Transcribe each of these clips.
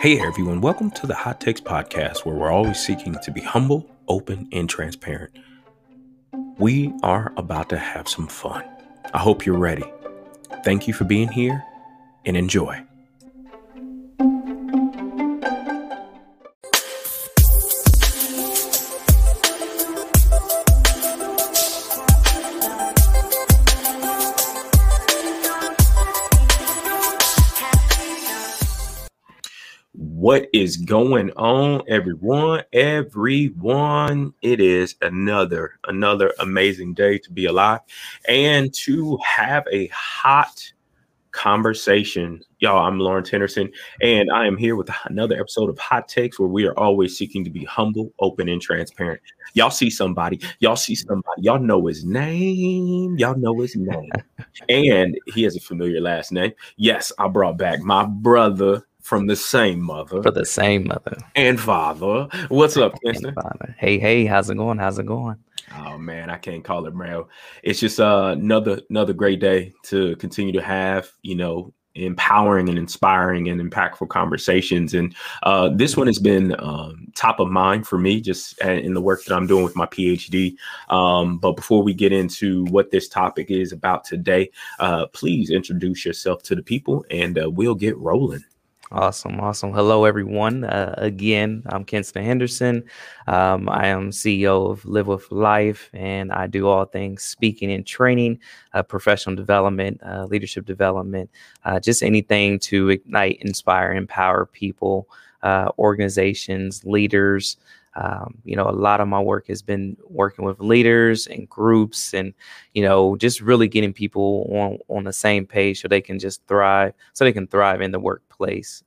Hey everyone, welcome to the Hot Takes Podcast, where we're always seeking to be humble, open, and transparent. We are about to have some fun. I hope you're ready. Thank you for being here and enjoy. What is going on, everyone? It is another amazing day to be alive and to have a hot conversation. Y'all, I'm Lawrence Henderson, and I am here with another episode of Hot Takes, where we are always seeking to be humble, open, and transparent. Y'all see somebody, y'all know his name, and he has a familiar last name. Yes, I brought back my brother, from the same mother. For the same mother. And father. What's up, Kenston? Hey, how's it going? Oh, man, I can't call it, bro. It's just another great day to continue to have, empowering and inspiring and impactful conversations. And this one has been top of mind for me, just in the work that I'm doing with my PhD. But before we get into what this topic is about today, please introduce yourself to the people and we'll get rolling. Awesome. Hello, everyone. Again, I'm Kenston Henderson. I am CEO of Live With Life, and I do all things speaking and training, professional development, leadership development, just anything to ignite, inspire, empower people, organizations, leaders. A lot of my work has been working with leaders and groups and, just really getting people on the same page so they can just thrive, in the workplace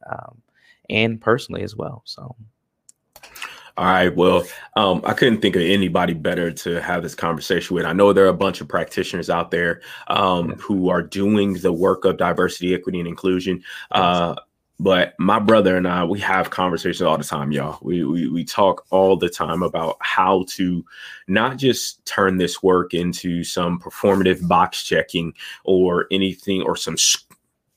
and personally as well. So. All right. Well, I couldn't think of anybody better to have this conversation with. I know there are a bunch of practitioners out there who are doing the work of diversity, equity, and inclusion. But my brother and I, we have conversations all the time, y'all. We talk all the time about how to not just turn this work into some performative box checking or anything or some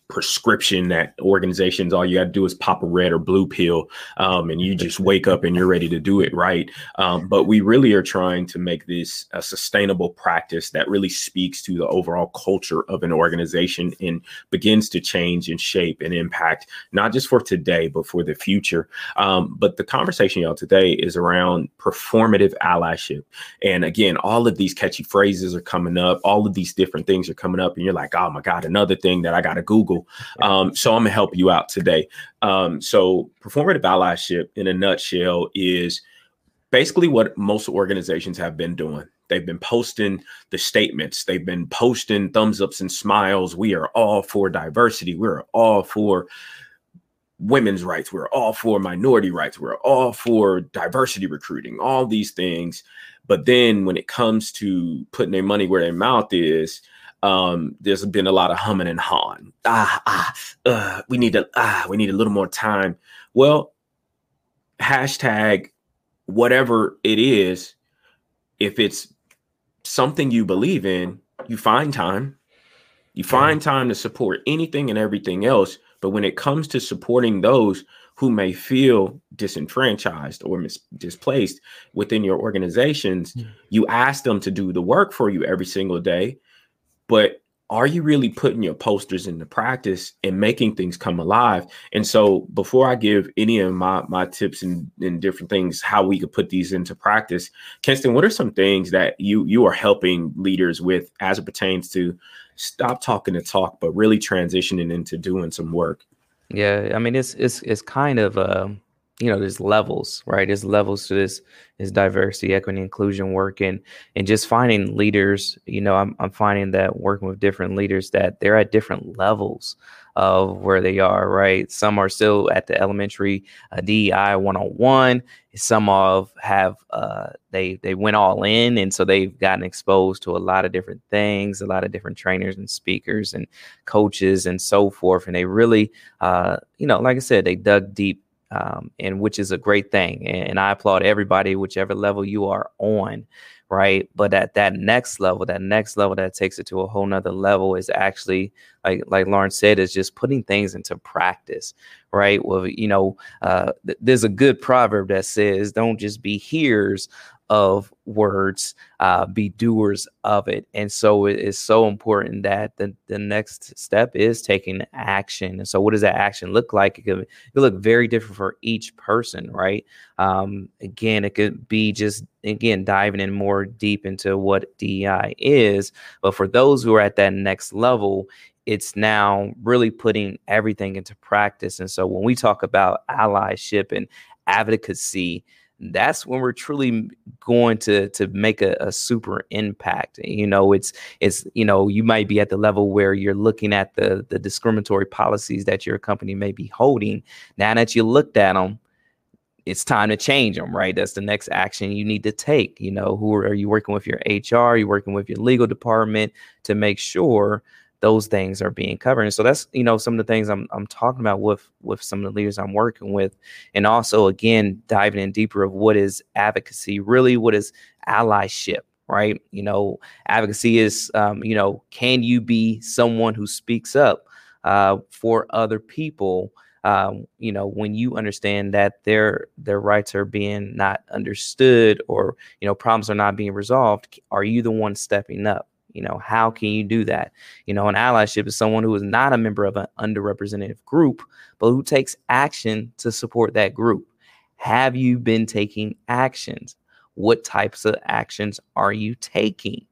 prescription that organizations, all you got to do is pop a red or blue pill and you just wake up and you're ready to do it, right? But we really are trying to make this a sustainable practice that really speaks to the overall culture of an organization and begins to change and shape and impact, not just for today, but for the future. But the conversation, y'all, today is around performative allyship. And again, all of these catchy phrases are coming up. All of these different things are coming up and you're like, oh my God, another thing that I got to Google. So I'm gonna help you out today. So performative allyship in a nutshell is basically what most organizations have been doing. They've been posting the statements. They've been posting thumbs ups and smiles. We are all for diversity. We're all for women's rights. We're all for minority rights. We're all for diversity recruiting, all these things. But then when it comes to putting their money where their mouth is, there's been a lot of humming and hawing. We need a little more time. Well, hashtag whatever it is, if it's something you believe in, you find time. You find time to support anything and everything else. But when it comes to supporting those who may feel disenfranchised or displaced within your organizations, you ask them to do the work for you every single day. But are you really putting your posters into practice and making things come alive? And so before I give any of my tips and different things, how we could put these into practice, Kenston, what are some things that you are helping leaders with as it pertains to stop talking the talk, but really transitioning into doing some work? Yeah, I mean, it's kind of, there's levels, right? There's levels to this is diversity, equity, inclusion work, and just finding leaders. I'm finding that working with different leaders that they're at different levels of where they are, right? Some are still at the elementary DEI 101. Some have they went all in, and so they've gotten exposed to a lot of different things, a lot of different trainers and speakers and coaches and so forth. And they really, like I said, they dug deep. And which is a great thing. And I applaud everybody, whichever level you are on, right? But at that next level that takes it to a whole nother level is actually, like Lawrence said, is just putting things into practice, right? Well, you know, there's a good proverb that says, don't just be hearers of words, be doers of it. And so it is so important that the next step is taking action. And so what does that action look like? It could look very different for each person, right? Again, it could be just, again, diving in more deep into what DEI is. But for those who are at that next level, it's now really putting everything into practice. And so when we talk about allyship and advocacy, that's when we're truly going to make a super impact. You know, it's, you know, you might be at the level where you're looking at the discriminatory policies that your company may be holding. Now that you looked at them, it's time to change them, right? That's the next action you need to take. You know, who are you working with? Your HR, you're working with your legal department to make sure those things are being covered. And so that's, you know, some of the things I'm talking about with some of the leaders I'm working with. And also, again, diving in deeper of what is advocacy, really what is allyship, right? You know, advocacy is, you know, can you be someone who speaks up for other people, you know, when you understand that their rights are being not understood or, you know, problems are not being resolved? Are you the one stepping up? You know, how can you do that? You know, an allyship is someone who is not a member of an underrepresented group, but who takes action to support that group. Have you been taking actions? What types of actions are you taking?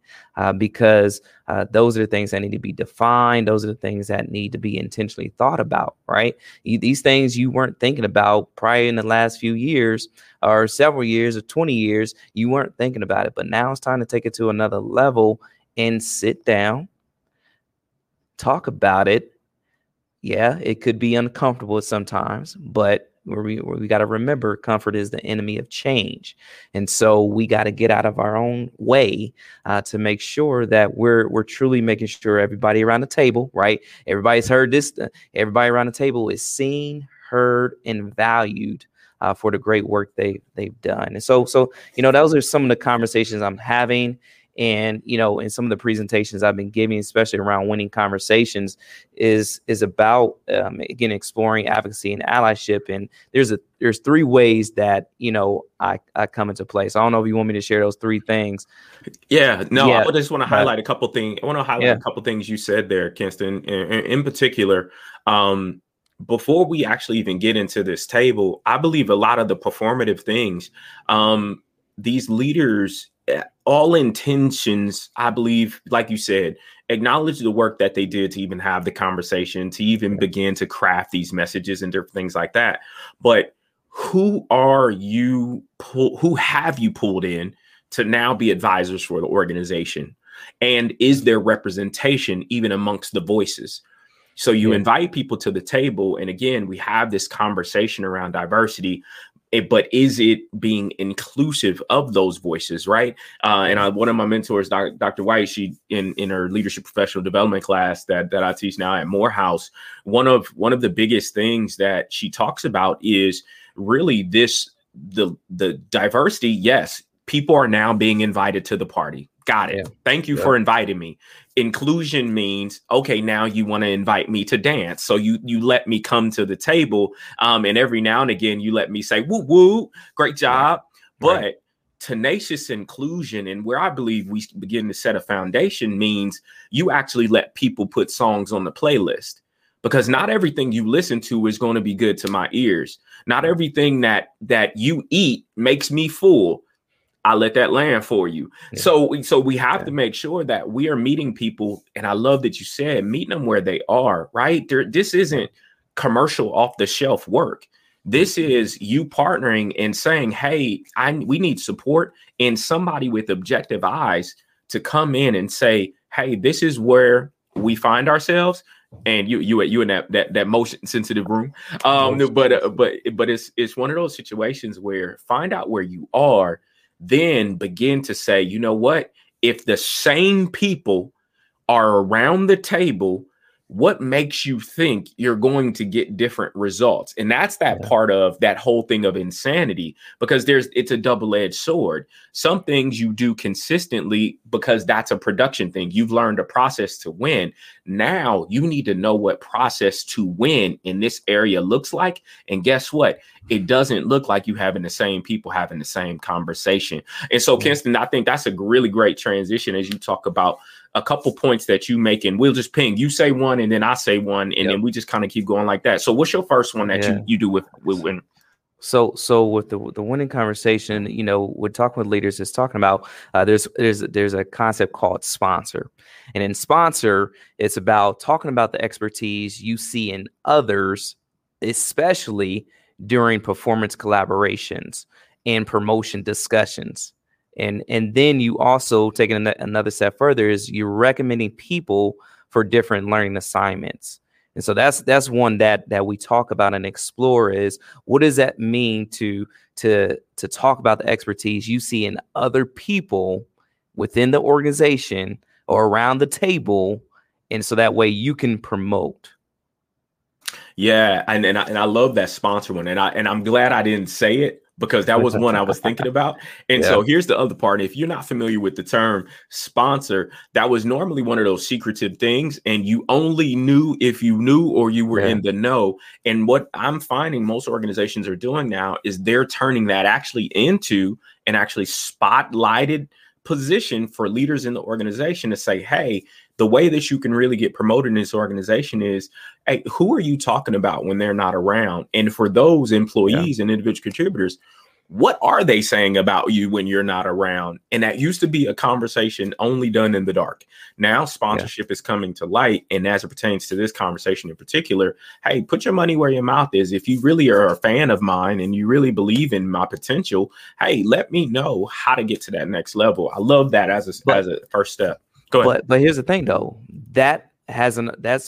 Because those are the things that need to be defined. Those are the things that need to be intentionally thought about, right? These things you weren't thinking about prior in the last few years or several years or 20 years, you weren't thinking about it. But now it's time to take it to another level and sit down, talk about it. Yeah, it could be uncomfortable sometimes, but we got to remember comfort is the enemy of change. And so we got to get out of our own way to make sure that we're truly making sure everybody around the table, right? Everybody's heard this. Everybody around the table is seen, heard, and valued for the great work they've done. And so, you know, those are some of the conversations I'm having. And, you know, in some of the presentations I've been giving, especially around winning conversations, is about, again, exploring advocacy and allyship. And there's three ways that, you know, I come into play. So I don't know if you want me to share those three things. I just want to highlight a couple things. I want to highlight a couple things you said there, Kenston, in particular. Before we actually even get into this table, I believe a lot of the performative things, these leaders, all intentions, I believe, like you said, acknowledge the work that they did to even have the conversation, to even begin to craft these messages and different things like that. But who have you pulled in to now be advisors for the organization? And is there representation even amongst the voices? So you invite people to the table. And again, we have this conversation around diversity, but is it being inclusive of those voices, right? One of my mentors, Dr. White, she in her leadership professional development class that I teach now at Morehouse, one of the biggest things that she talks about is really this, the diversity. Yes, people are now being invited to the party. Got it. Yeah. Thank you for inviting me. Inclusion means, okay, now you want to invite me to dance. So you let me come to the table. And every now and again, you let me say, woo, woo, great job. Right. But tenacious inclusion, and where I believe we begin to set a foundation, means you actually let people put songs on the playlist. Because not everything you listen to is going to be good to my ears. Not everything that you eat makes me full. I let that land for you. Yeah. So we have to make sure that we are meeting people. And I love that you said meeting them where they are, right? This isn't commercial off the shelf work. This is you partnering and saying, hey, we need support, and somebody with objective eyes to come in and say, hey, this is where we find ourselves. And you in that motion sensitive room. But it's one of those situations where find out where you are, then begin to say, you know what, if the same people are around the table, what makes you think you're going to get different results? And that's that part of that whole thing of insanity, because it's a double-edged sword. Some things you do consistently because that's a production thing. You've learned a process to win. Now you need to know what process to win in this area looks like. And guess what? It doesn't look like you having the same people having the same conversation. And so Kenston, I think that's a really great transition as you talk about a couple points that you make, and we'll just ping. You say one, and then I say one, and then we just kind of keep going like that. So, what's your first one that you do with winning? So with the winning conversation, you know, we're talking with leaders. It's talking about there's a concept called sponsor, and in sponsor, it's about talking about the expertise you see in others, especially during performance collaborations and promotion discussions. And then you also take it another step further is you're recommending people for different learning assignments. And so that's one that we talk about and explore is what does that mean to talk about the expertise you see in other people within the organization or around the table. And so that way you can promote. Yeah. And I love that sponsor one. And I'm glad I didn't say it, because that was one I was thinking about. And so here's the other part. If you're not familiar with the term sponsor, that was normally one of those secretive things. And you only knew if you knew or you were in the know. And what I'm finding most organizations are doing now is they're turning that actually into an actually spotlighted position for leaders in the organization to say, hey, the way that you can really get promoted in this organization is, hey, who are you talking about when they're not around? And for those employees and individual contributors, what are they saying about you when you're not around? And that used to be a conversation only done in the dark. Now sponsorship is coming to light. And as it pertains to this conversation in particular, hey, put your money where your mouth is. If you really are a fan of mine and you really believe in my potential, hey, let me know how to get to that next level. I love that as a first step. Go ahead. But here's the thing, though, that's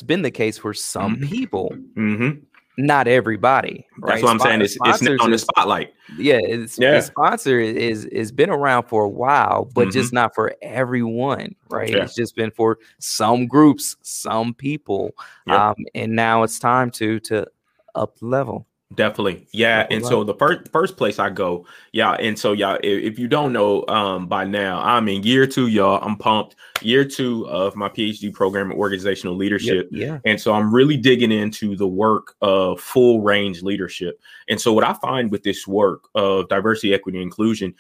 been the case for some people. Mm-hmm. Not everybody. Right? That's what I'm saying. It's on the spotlight. Yeah. The sponsor is been around for a while, but just not for everyone. Right. Yeah. It's just been for some groups, some people. Yep. And now it's time to up level. Definitely. Yeah. Up and level. So the first place I go. Yeah. And so, y'all, if you don't know by now, I'm in year 2, y'all. I'm pumped. Year 2 of my PhD program in organizational leadership. And so I'm really digging into the work of full range leadership. And so what I find with this work of diversity, equity, inclusion,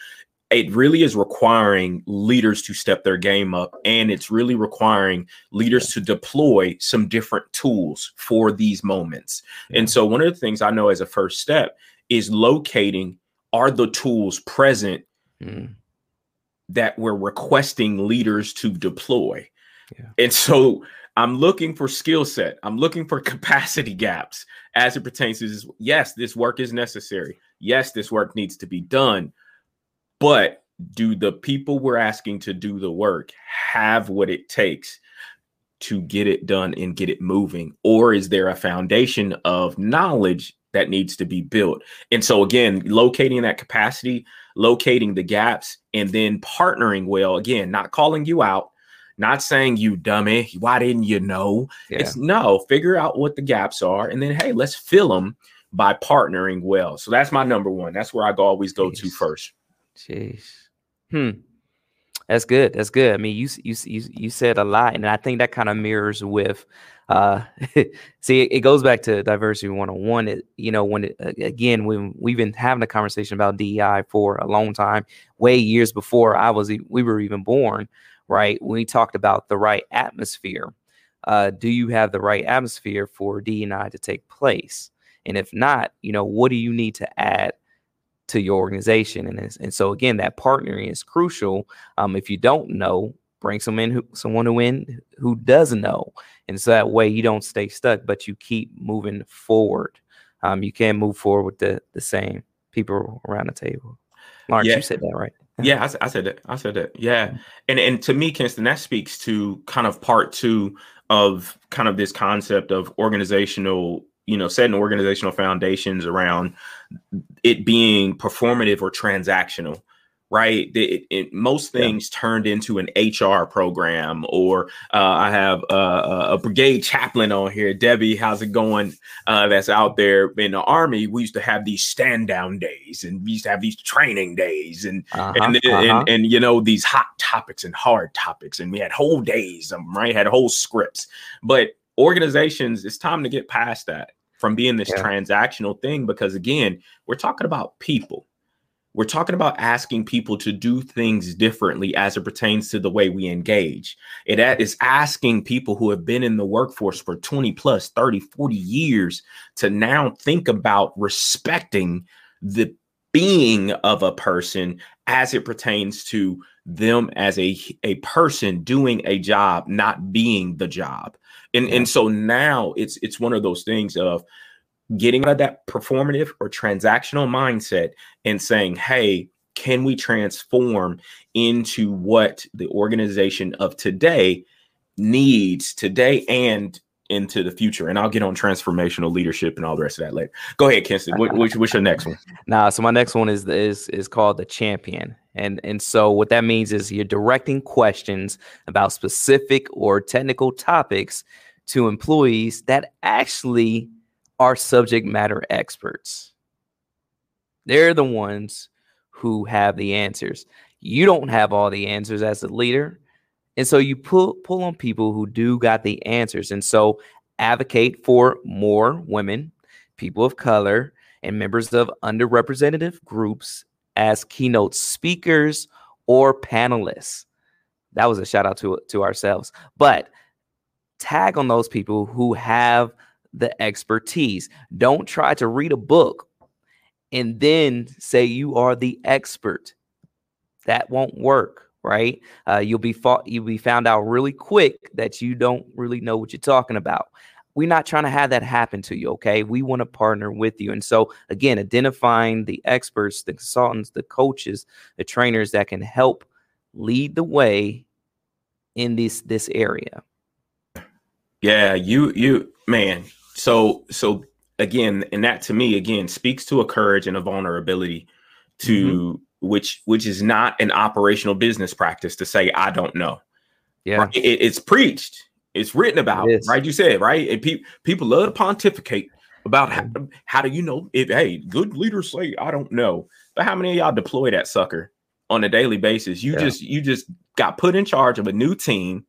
it really is requiring leaders to step their game up, and it's really requiring leaders to deploy some different tools for these moments. And so one of the things I know as a first step is locating, are the tools present that we're requesting leaders to deploy? And so I'm looking for skill set. I'm looking for capacity gaps as it pertains to this. Yes, this work is necessary. Yes, this work needs to be done. But do the people we're asking to do the work have what it takes to get it done and get it moving? Or is there a foundation of knowledge that needs to be built? And so, again, locating that capacity, locating the gaps, and then partnering well. Again, not calling you out, not saying, you dummy, why didn't you know? It's figure out what the gaps are, and then, hey, let's fill them by partnering well. So that's my number one. That's where I always go to first. Jeez. That's good. That's good. I mean, you said a lot, and I think that kind of mirrors with, see, it goes back to diversity 101. When we've been having a conversation about DEI for a long time, way years before we were even born, right? When we talked about the right atmosphere, do you have the right atmosphere for DEI to take place? And if not, what do you need to add to your organization? And so, again, that partnering is crucial. If you don't know, bring someone who does know. And so that way you don't stay stuck, but you keep moving forward. You can move forward with the same people around the table. Lawrence, you said that, right? Yeah, I said that. Yeah. And to me, Kenston, that speaks to kind of part 2 of kind of this concept of organizational, setting organizational foundations around it being performative or transactional, right? Most things turned into an HR program, or I have a brigade chaplain on here. Debbie, how's it going? That's out there in the Army. We used to have these stand down days, and we used to have these training days, and you know, these hot topics and hard topics. And we had whole days, right? Had whole scripts. But organizations, it's time to get past that from being this transactional thing, because again, we're talking about people. We're talking about asking people to do things differently as it pertains to the way we engage. It is asking people who have been in the workforce for 20 plus, 30, 40 years to now think about respecting the being of a person as it pertains to them as a person doing a job, not being the job. And so now it's one of those things of getting out of that performative or transactional mindset and saying, hey, can we transform into what the organization of today needs today and into the future? And I'll get on transformational leadership and all the rest of that later. Go ahead, Kenston. What's your next one? So my next one is called the champion. And so what that means is you're directing questions about specific or technical topics to employees that actually are subject matter experts. They're the ones who have the answers. You don't have all the answers as a leader. And so you pull on people who do got the answers. And so advocate for more women, people of color, and members of underrepresented groups as keynote speakers or panelists. That was a shout out to ourselves. But tag on those people who have the expertise. Don't try to read a book and then say you are the expert. That won't work, right? You'll be found out really quick that you don't really know what you're talking about. We're not trying to have that happen to you, okay? We want to partner with you. And so, again, identifying the experts, the consultants, the coaches, the trainers that can help lead the way in this area. Yeah, you man. So again, and that to me, again, speaks to a courage and a vulnerability to which is not an operational business practice to say, I don't know. Yeah, right? It's preached. It's written about. It right. You said, right. And people love to pontificate about how do you know if, hey, good leaders say, I don't know. But how many of y'all deploy that sucker on a daily basis? You just got put in charge of a new team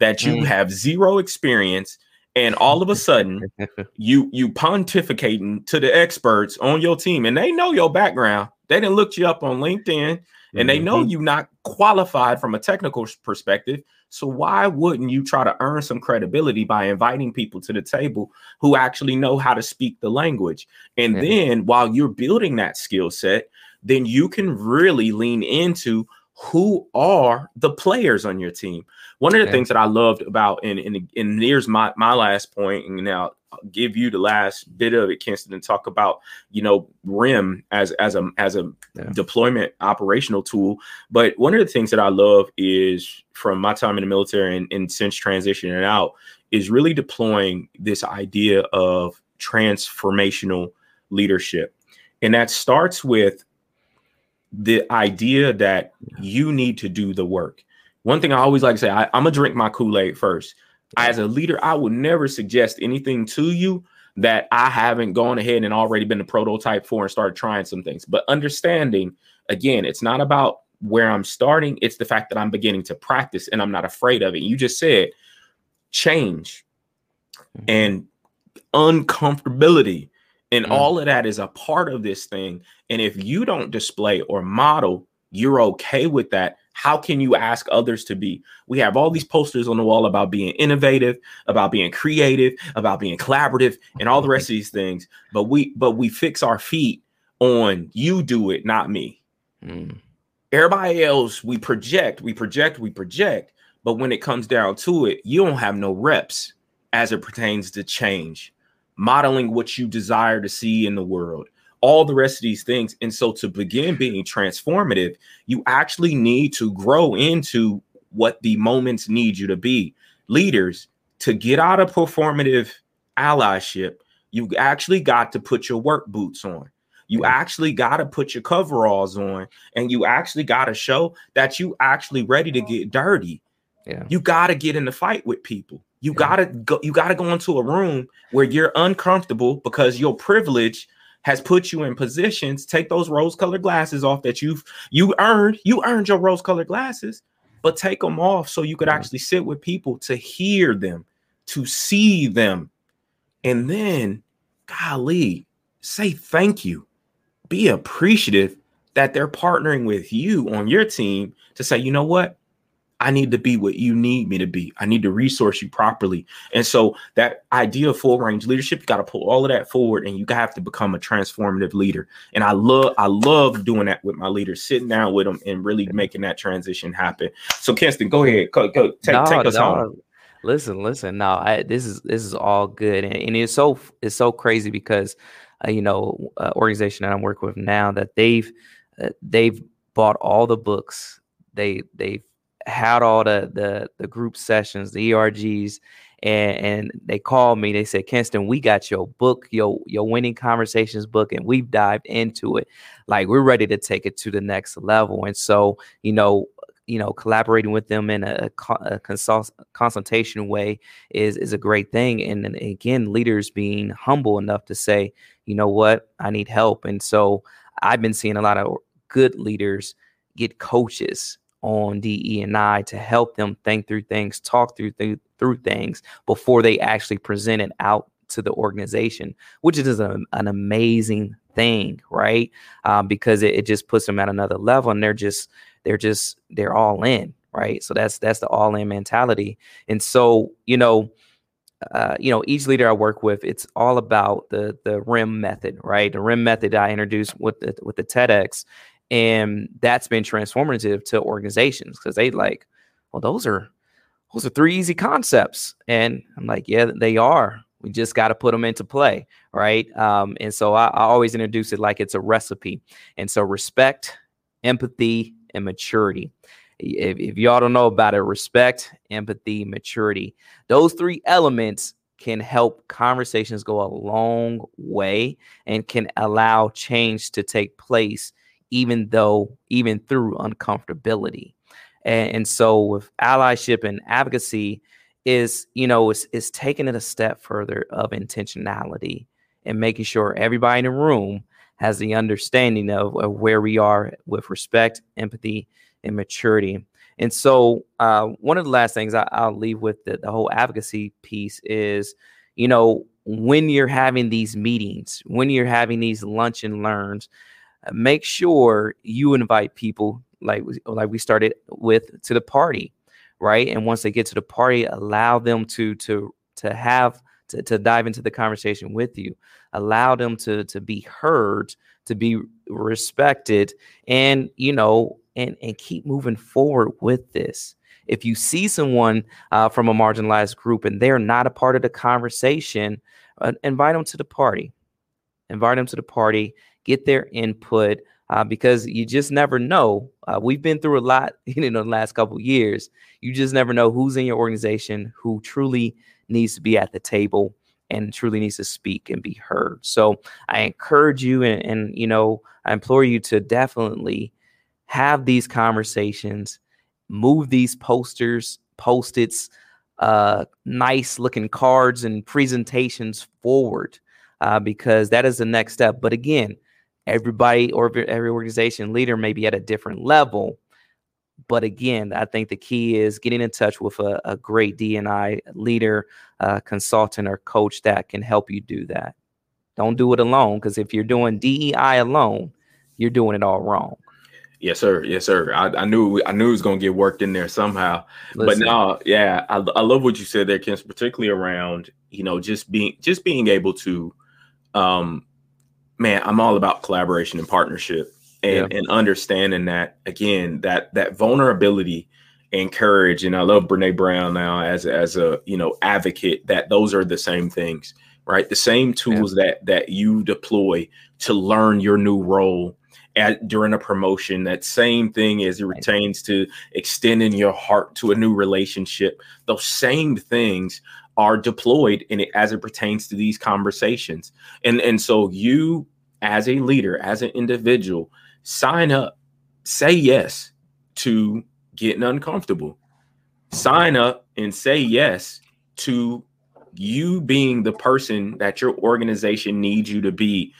that you have zero experience. And all of a sudden, you pontificating to the experts on your team, and they know your background. They done looked you up on LinkedIn, and they know you're not qualified from a technical perspective. So why wouldn't you try to earn some credibility by inviting people to the table who actually know how to speak the language? And then while you're building that skill set, then you can really lean into who are the players on your team. One of the things that I loved about, and here's my last point, and now I'll give you the last bit of it, Kenston, and talk about, you know, RIM as a deployment operational tool. But one of the things that I love is from my time in the military and since transitioning out is really deploying this idea of transformational leadership. And that starts with the idea that you need to do the work. One thing I always like to say, I'm gonna drink my Kool-Aid first. As a leader, I would never suggest anything to you that I haven't gone ahead and already been the prototype for and started trying some things. But understanding, again, it's not about where I'm starting. It's the fact that I'm beginning to practice and I'm not afraid of it. You just said change and uncomfortability. And all of that is a part of this thing. And if you don't display or model, you're okay with that. How can you ask others to be? We have all these posters on the wall about being innovative, about being creative, about being collaborative, and all the rest of these things. But we fix our feet on you do it, not me. Everybody else, we project. But when it comes down to it, you don't have no reps as it pertains to change. Modeling what you desire to see in the world, all the rest of these things. And so to begin being transformative, you actually need to grow into what the moments need you to be. Leaders, to get out of performative allyship, you actually got to put your work boots on. You actually got to put your coveralls on, and you actually got to show that you actually ready to get dirty. Yeah. You got to get in the fight with people. You gotta go into a room where you're uncomfortable because your privilege has put you in positions. Take those rose-colored glasses off that you earned. You earned your rose-colored glasses, but take them off so you could actually sit with people, to hear them, to see them. And then, golly, say thank you. Be appreciative that they're partnering with you on your team to say, you know what? I need to be what you need me to be. I need to resource you properly. And so that idea of full range leadership, you got to pull all of that forward, and you have to become a transformative leader. And I love doing that with my leaders, sitting down with them and really making that transition happen. So Kenston, go ahead. Take us home. Listen. No, this is all good. And it's so crazy because, organization that I'm working with now, that they've bought all the books. They've had all the group sessions, the ERGs, and they called me. They said, Kenston, we got your book, your Winning Conversations book, and we've dived into it. Like, we're ready to take it to the next level. And so, collaborating with them in a consultation way is a great thing. And again, leaders being humble enough to say, you know what, I need help. And so I've been seeing a lot of good leaders get coaches on DE&I to help them think through things, talk through things before they actually present it out to the organization, which is an amazing thing, right? Because it just puts them at another level, and they're all in, right? So that's the all in mentality. And so, each leader I work with, it's all about the RIM method, right? The RIM method I introduced with the TEDx. And that's been transformative to organizations, because they like, well, those are three easy concepts. And I'm like, yeah, they are. We just got to put them into play. Right. And so I always introduce it like it's a recipe. And so respect, empathy, and maturity. If y'all don't know about it, respect, empathy, maturity. Those three elements can help conversations go a long way and can allow change to take place, even through uncomfortability. And so with allyship and advocacy is taking it a step further of intentionality and making sure everybody in the room has the understanding of where we are with respect, empathy, and maturity. And so one of the last things I'll leave with the whole advocacy piece is, when you're having these meetings, when you're having these lunch and learns, make sure you invite people like we started with to the party, right? And once they get to the party, allow them to dive into the conversation with you. Allow them to be heard, to be respected, and and keep moving forward with this. If you see someone from a marginalized group and they're not a part of the conversation, invite them to the party. Invite them to the party. Get their input, because you just never know. We've been through a lot the last couple of years. You just never know who's in your organization who truly needs to be at the table and truly needs to speak and be heard. So I encourage you and I implore you to definitely have these conversations, move these posters, Post-its, nice looking cards and presentations forward, because that is the next step. But again, everybody or every organization leader may be at a different level. But again, I think the key is getting in touch with a great D&I leader, consultant, or coach that can help you do that. Don't do it alone, because if you're doing DEI alone, you're doing it all wrong. Yes, sir. Yes, sir. I knew it was going to get worked in there somehow. Listen. But no, yeah, I love what you said there, Kenston, particularly around, just being able to. I'm all about collaboration and partnership and understanding that, again, that vulnerability and courage. And I love Brené Brown now as a advocate, that those are the same things, right? The same tools that you deploy to learn your new role during a promotion. That same thing as it pertains to extending your heart to a new relationship. Those same things are deployed in it as it pertains to these conversations. And so you as a leader, as an individual, sign up, say yes to getting uncomfortable, sign up and say yes to you being the person that your organization needs you to be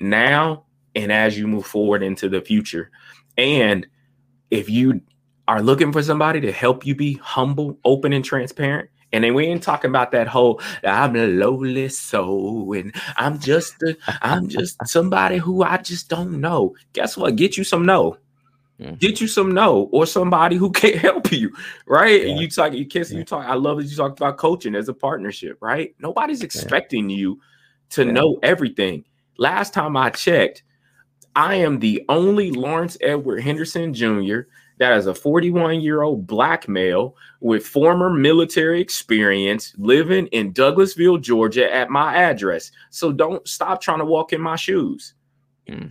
now and as you move forward into the future. And if you are looking for somebody to help you be humble, open, and transparent, and then we ain't talking about that whole I'm a lowly soul and I'm just somebody who I just don't know. Guess what? Get you some no. Mm-hmm. Get you some no or somebody who can't help you, right? Yeah. And you talk. I love that you talked about coaching as a partnership, right? Nobody's expecting you to know everything. Last time I checked, I am the only Lawrence Edward Henderson Jr. that is a 41-year-old Black male with former military experience living in Douglasville, Georgia at my address. So don't stop trying to walk in my shoes. Mm-hmm.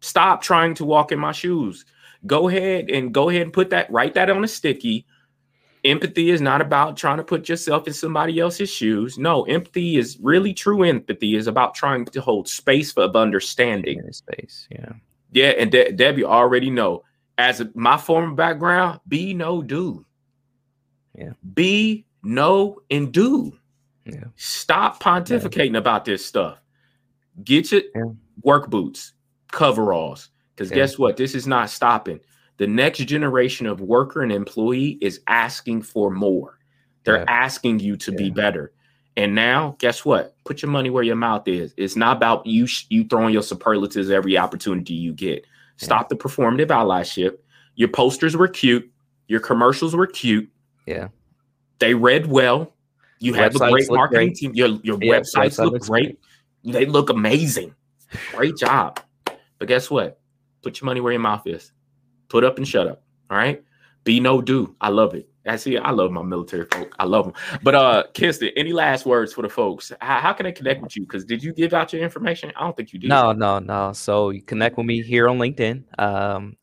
Stop trying to walk in my shoes. Go ahead and write that on a sticky. Empathy is not about trying to put yourself in somebody else's shoes. No, empathy is really true. Empathy is about trying to hold space for understanding. Space, yeah. And Deb, you already know. As my former background, be no do. Yeah. Be no and do. Yeah. Stop pontificating about this stuff. Get your work boots, coveralls, because guess what? This is not stopping. The next generation of worker and employee is asking for more. They're asking you to be better. And now, guess what? Put your money where your mouth is. It's not about you throwing your superlatives every opportunity you get. Stop the performative allyship. Your posters were cute. Your commercials were cute. Yeah. They read well. You had the great marketing team. Your websites look great. They look amazing. Great job. But guess what? Put your money where your mouth is. Put up and shut up. All right. Be no do. I love it. I love my military folk. I love them. But Kenston, any last words for the folks? How can I connect with you? Because did you give out your information? I don't think you did. No. So you connect with me here on LinkedIn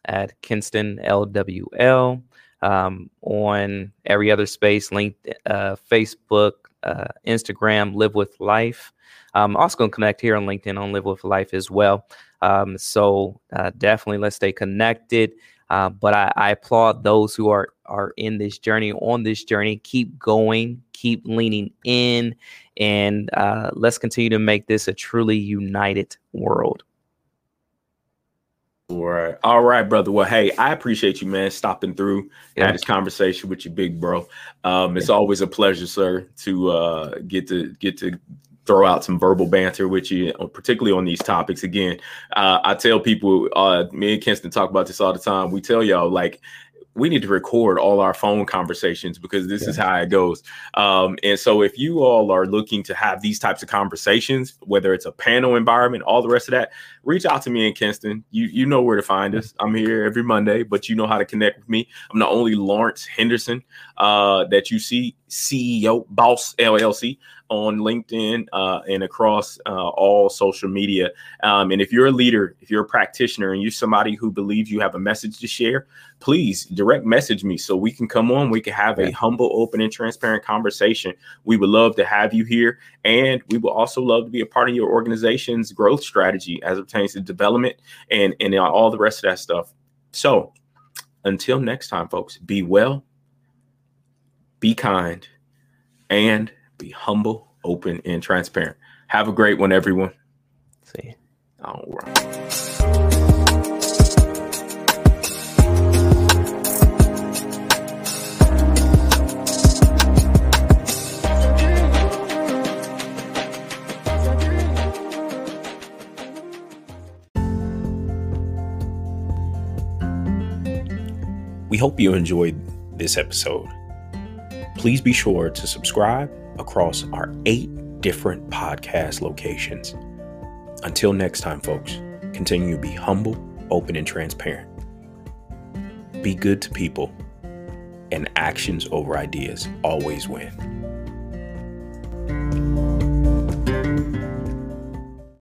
at Kenston LWL, on every other space, LinkedIn, Facebook, Instagram, Live With Life. I'm also going to connect here on LinkedIn on Live With Life as well. So definitely let's stay connected. But I applaud those who are in this journey, on this journey. Keep going, keep leaning in, and let's continue to make this a truly united world. All right, brother. Well, hey, I appreciate you, man, stopping through and had this conversation with you, big bro. It's always a pleasure, sir, to get to throw out some verbal banter with you, particularly on these topics. Again, I tell people, me and Kenston talk about this all the time. We tell y'all, like, we need to record all our phone conversations because this is how it goes. And so if you all are looking to have these types of conversations, whether it's a panel environment, all the rest of that, reach out to me and Kenston. You know where to find us. I'm here every Monday, but you know how to connect with me. I'm the only Lawrence Henderson that you see, CEO, Boss LLC, on LinkedIn and across all social media. And if you're a leader, if you're a practitioner and you're somebody who believes you have a message to share, please direct message me so we can come on. We can have a humble, open, and transparent conversation. We would love to have you here. And we would also love to be a part of your organization's growth strategy as it pertains to development and all the rest of that stuff. So until next time, folks, be well, be kind, and be humble, open, and transparent. Have a great one, everyone. See you. All right. We hope you enjoyed this episode. Please be sure to subscribe across our 8 different podcast locations. Until next time, folks, continue to be humble, open, and transparent. Be good to people, and actions over ideas always win.